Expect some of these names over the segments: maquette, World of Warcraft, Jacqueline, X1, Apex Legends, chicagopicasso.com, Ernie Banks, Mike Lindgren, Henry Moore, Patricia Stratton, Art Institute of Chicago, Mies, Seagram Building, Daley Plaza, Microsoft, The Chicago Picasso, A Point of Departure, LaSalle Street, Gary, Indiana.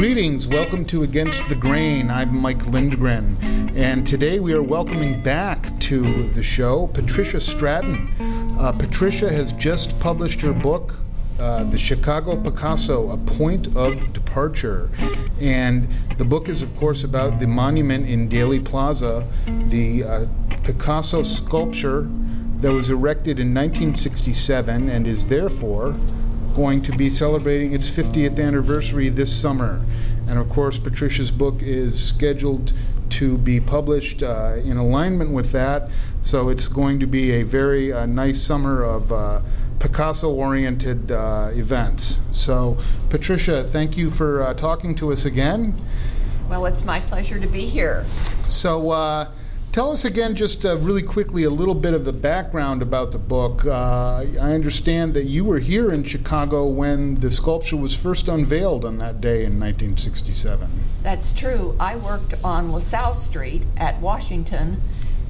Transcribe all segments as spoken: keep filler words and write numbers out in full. Greetings, welcome to Against the Grain. I'm Mike Lindgren, and today we are welcoming back to the show Patricia Stratton. Uh, Patricia has just published her book, uh, The Chicago Picasso, A Point of Departure. And the book is, of course, about the monument in Daley Plaza, the uh, Picasso sculpture that was erected in nineteen sixty-seven and is therefore going to be celebrating its fiftieth anniversary this summer. And of course, Patricia's book is scheduled to be published uh, in alignment with that, so it's going to be a very uh, nice summer of uh, Picasso-oriented uh, events. So, Patricia, thank you for uh, talking to us again. Well, it's my pleasure to be here. So, uh, Tell us again, just uh, really quickly, a little bit of the background about the book. Uh, I understand that you were here in Chicago when the sculpture was first unveiled on that day in nineteen sixty-seven. That's true. I worked on LaSalle Street at Washington.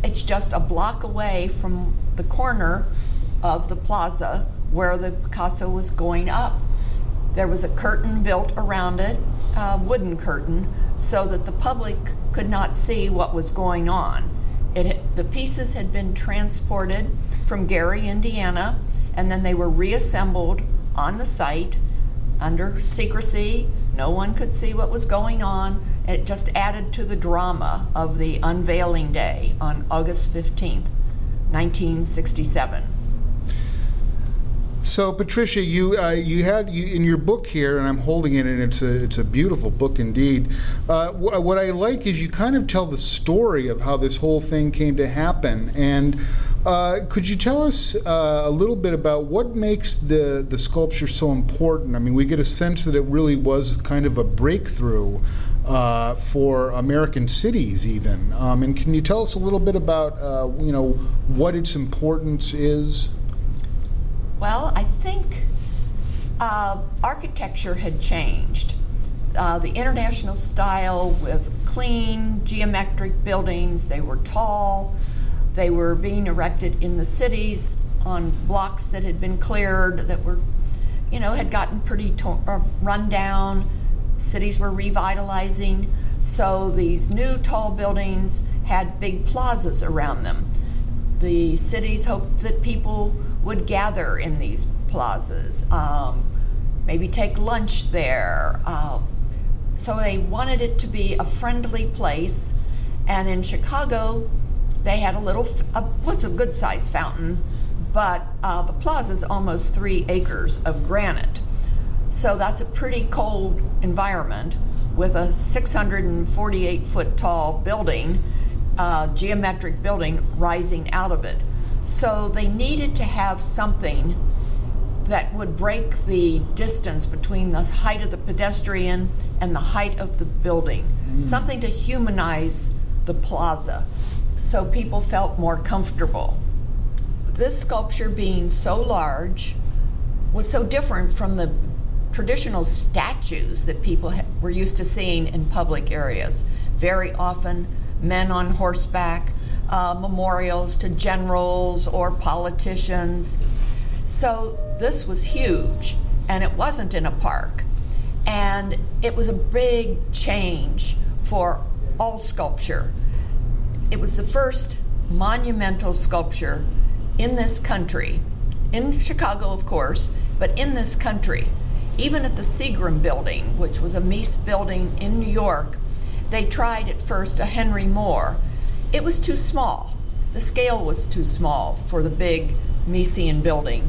It's just a block away from the corner of the plaza where the Picasso was going up. There was a curtain built around it, a wooden curtain, so that the public could not see what was going on. It, the pieces had been transported from Gary, Indiana, and then they were reassembled on the site under secrecy. No one could see what was going on. It just added to the drama of the unveiling day on August fifteenth, nineteen sixty-seven. So, Patricia, you uh, you had you, in your book here, and I'm holding it, and it's a it's a beautiful book indeed. Uh, wh- what I like is you kind of tell the story of how this whole thing came to happen. And uh, could you tell us uh, a little bit about what makes the the sculpture so important? I mean, we get a sense that it really was kind of a breakthrough uh, for American cities, even. Um, and can you tell us a little bit about uh, you know what its importance is? Well, I think uh, architecture had changed. Uh, the international style with clean geometric buildings, they were tall, they were being erected in the cities on blocks that had been cleared that were, you know, had gotten pretty to- uh, run down. Cities were revitalizing, so these new tall buildings had big plazas around them. The cities hoped that people would gather in these plazas, um, maybe take lunch there. Uh, so they wanted it to be a friendly place. And in Chicago, they had a little, uh, what's a good-sized fountain, but uh, the plaza's almost three acres of granite. So that's a pretty cold environment with a six hundred forty-eight foot tall building, uh, geometric building rising out of it. So they needed to have something that would break the distance between the height of the pedestrian and the height of the building, mm. something to humanize the plaza so people felt more comfortable. This sculpture, being so large, was so different from the traditional statues that people were used to seeing in public areas. Very often, men on horseback, Uh, memorials to generals or politicians. So this was huge, and it wasn't in a park. And it was a big change for all sculpture. It was the first monumental sculpture in this country, in Chicago, of course, but in this country. Even at the Seagram Building, which was a Mies building in New York, they tried at first a Henry Moore. It was too small. The scale was too small for the big Miesian building.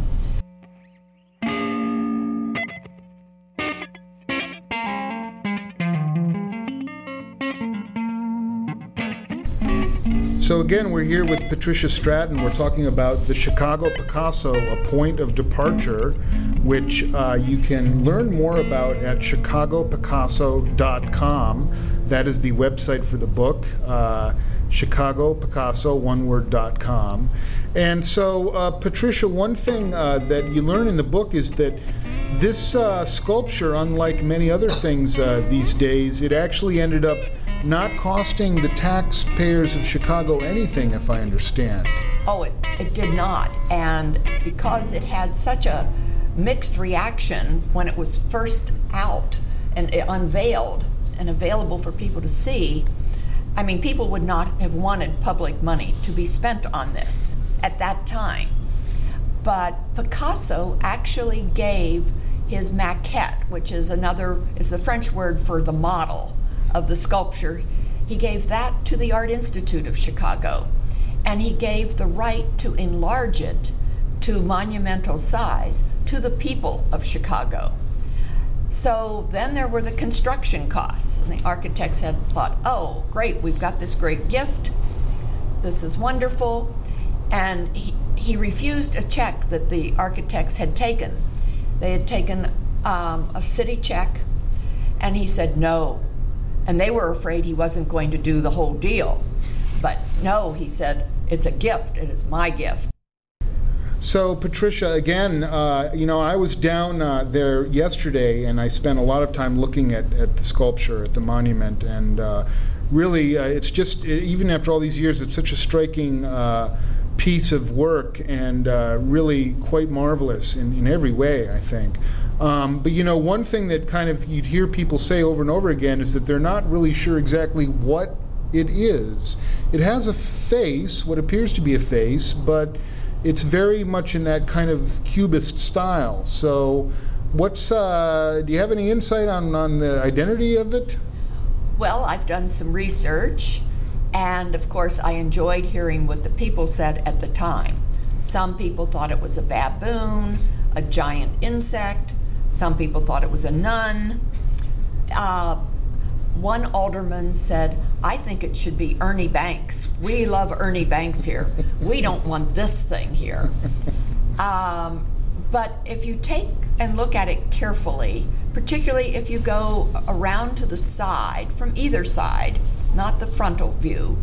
So again, we're here with Patricia Stratton. We're talking about the Chicago Picasso, A Point of Departure, which uh, you can learn more about at chicago picasso dot com. That is the website for the book. Uh, chicago picasso one word dot com. And so, uh, Patricia, one thing uh, that you learn in the book is that this uh, sculpture, unlike many other things uh, these days, it actually ended up not costing the taxpayers of Chicago anything, if I understand. Oh, it, it did not. And because it had such a mixed reaction when it was first out, and uh, unveiled and available for people to see, I mean, people would not have wanted public money to be spent on this at that time. But Picasso actually gave his maquette, which is another, is the French word for the model of the sculpture, he gave that to the Art Institute of Chicago, and he gave the right to enlarge it to monumental size to the people of Chicago. So then there were the construction costs, and the architects had thought, oh, great, we've got this great gift, this is wonderful, and he, he refused a check that the architects had taken. They had taken um, a city check, and he said no. And they were afraid he wasn't going to do the whole deal. But no, he said, it's a gift. It is my gift. So, Patricia, again, uh, you know, I was down uh, there yesterday, and I spent a lot of time looking at, at the sculpture, at the monument. And uh, really, uh, it's just, even after all these years, it's such a striking uh piece of work, and uh, really quite marvelous in, in every way, I think. Um, but you know, one thing that kind of you'd hear people say over and over again is that they're not really sure exactly what it is. It has a face, what appears to be a face, but it's very much in that kind of cubist style. So what's, uh, do you have any insight on, on the identity of it? Well, I've done some research. And, of course, I enjoyed hearing what the people said at the time. Some people thought it was a baboon, a giant insect. Some people thought it was a nun. Uh, one alderman said, I think it should be Ernie Banks. We love Ernie Banks here. We don't want this thing here. Um, but if you take and look at it carefully, particularly if you go around to the side, from either side, not the frontal view,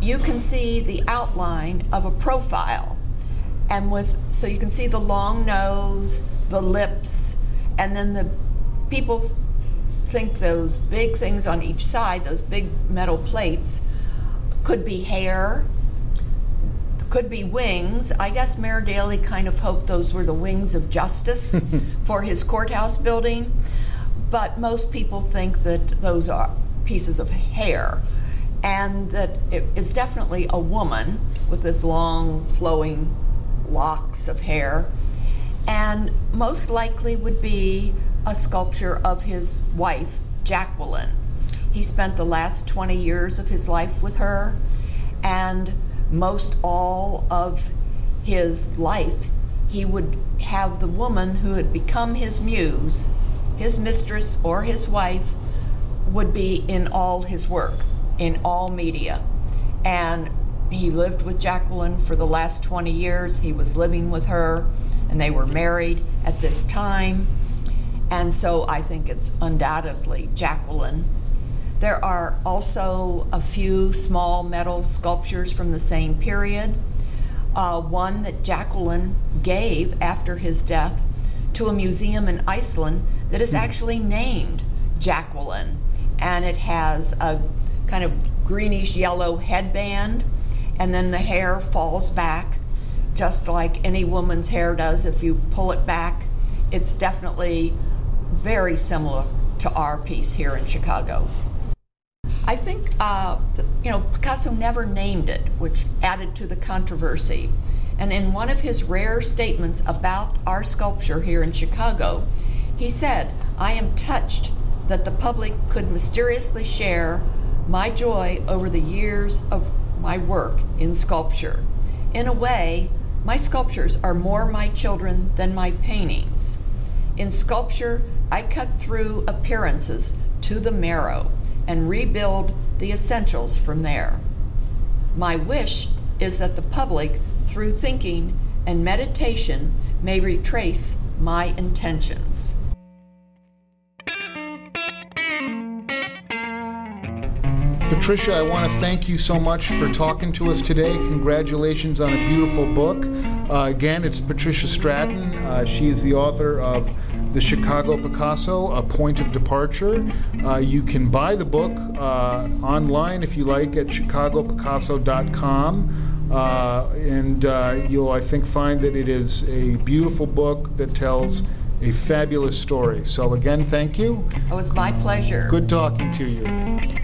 you can see the outline of a profile. And with, so you can see the long nose, the lips, and then the people think those big things on each side, those big metal plates, could be hair, could be wings. I guess Mayor Daley kind of hoped those were the wings of justice for his courthouse building, but most people think that those are pieces of hair, and that it is definitely a woman with this long flowing locks of hair, and most likely would be a sculpture of his wife, Jacqueline. He spent the last twenty years of his life with her, and most all of his life he would have the woman who had become his muse, his mistress or his wife, would be in all his work, in all media. And he lived with Jacqueline for the last twenty years. He was living with her, and they were married at this time. And so I think it's undoubtedly Jacqueline. There are also a few small metal sculptures from the same period. Uh, one that Jacqueline gave after his death to a museum in Iceland that is actually named Jacqueline. And it has a kind of greenish-yellow headband, and then the hair falls back just like any woman's hair does if you pull it back. It's definitely very similar to our piece here in Chicago. I think, uh, you know, Picasso never named it, which added to the controversy. And in one of his rare statements about our sculpture here in Chicago, he said, I am touched that the public could mysteriously share my joy over the years of my work in sculpture. In a way, my sculptures are more my children than my paintings. In sculpture, I cut through appearances to the marrow and rebuild the essentials from there. My wish is that the public, through thinking and meditation, may retrace my intentions. Patricia, I want to thank you so much for talking to us today. Congratulations on a beautiful book. Uh, again, it's Patricia Stratton. Uh, she is the author of The Chicago Picasso, A Point of Departure. Uh, you can buy the book uh, online, if you like, at chicago picasso dot com. Uh, and uh, you'll, I think, find that it is a beautiful book that tells a fabulous story. So again, thank you. It was my pleasure. Good talking to you.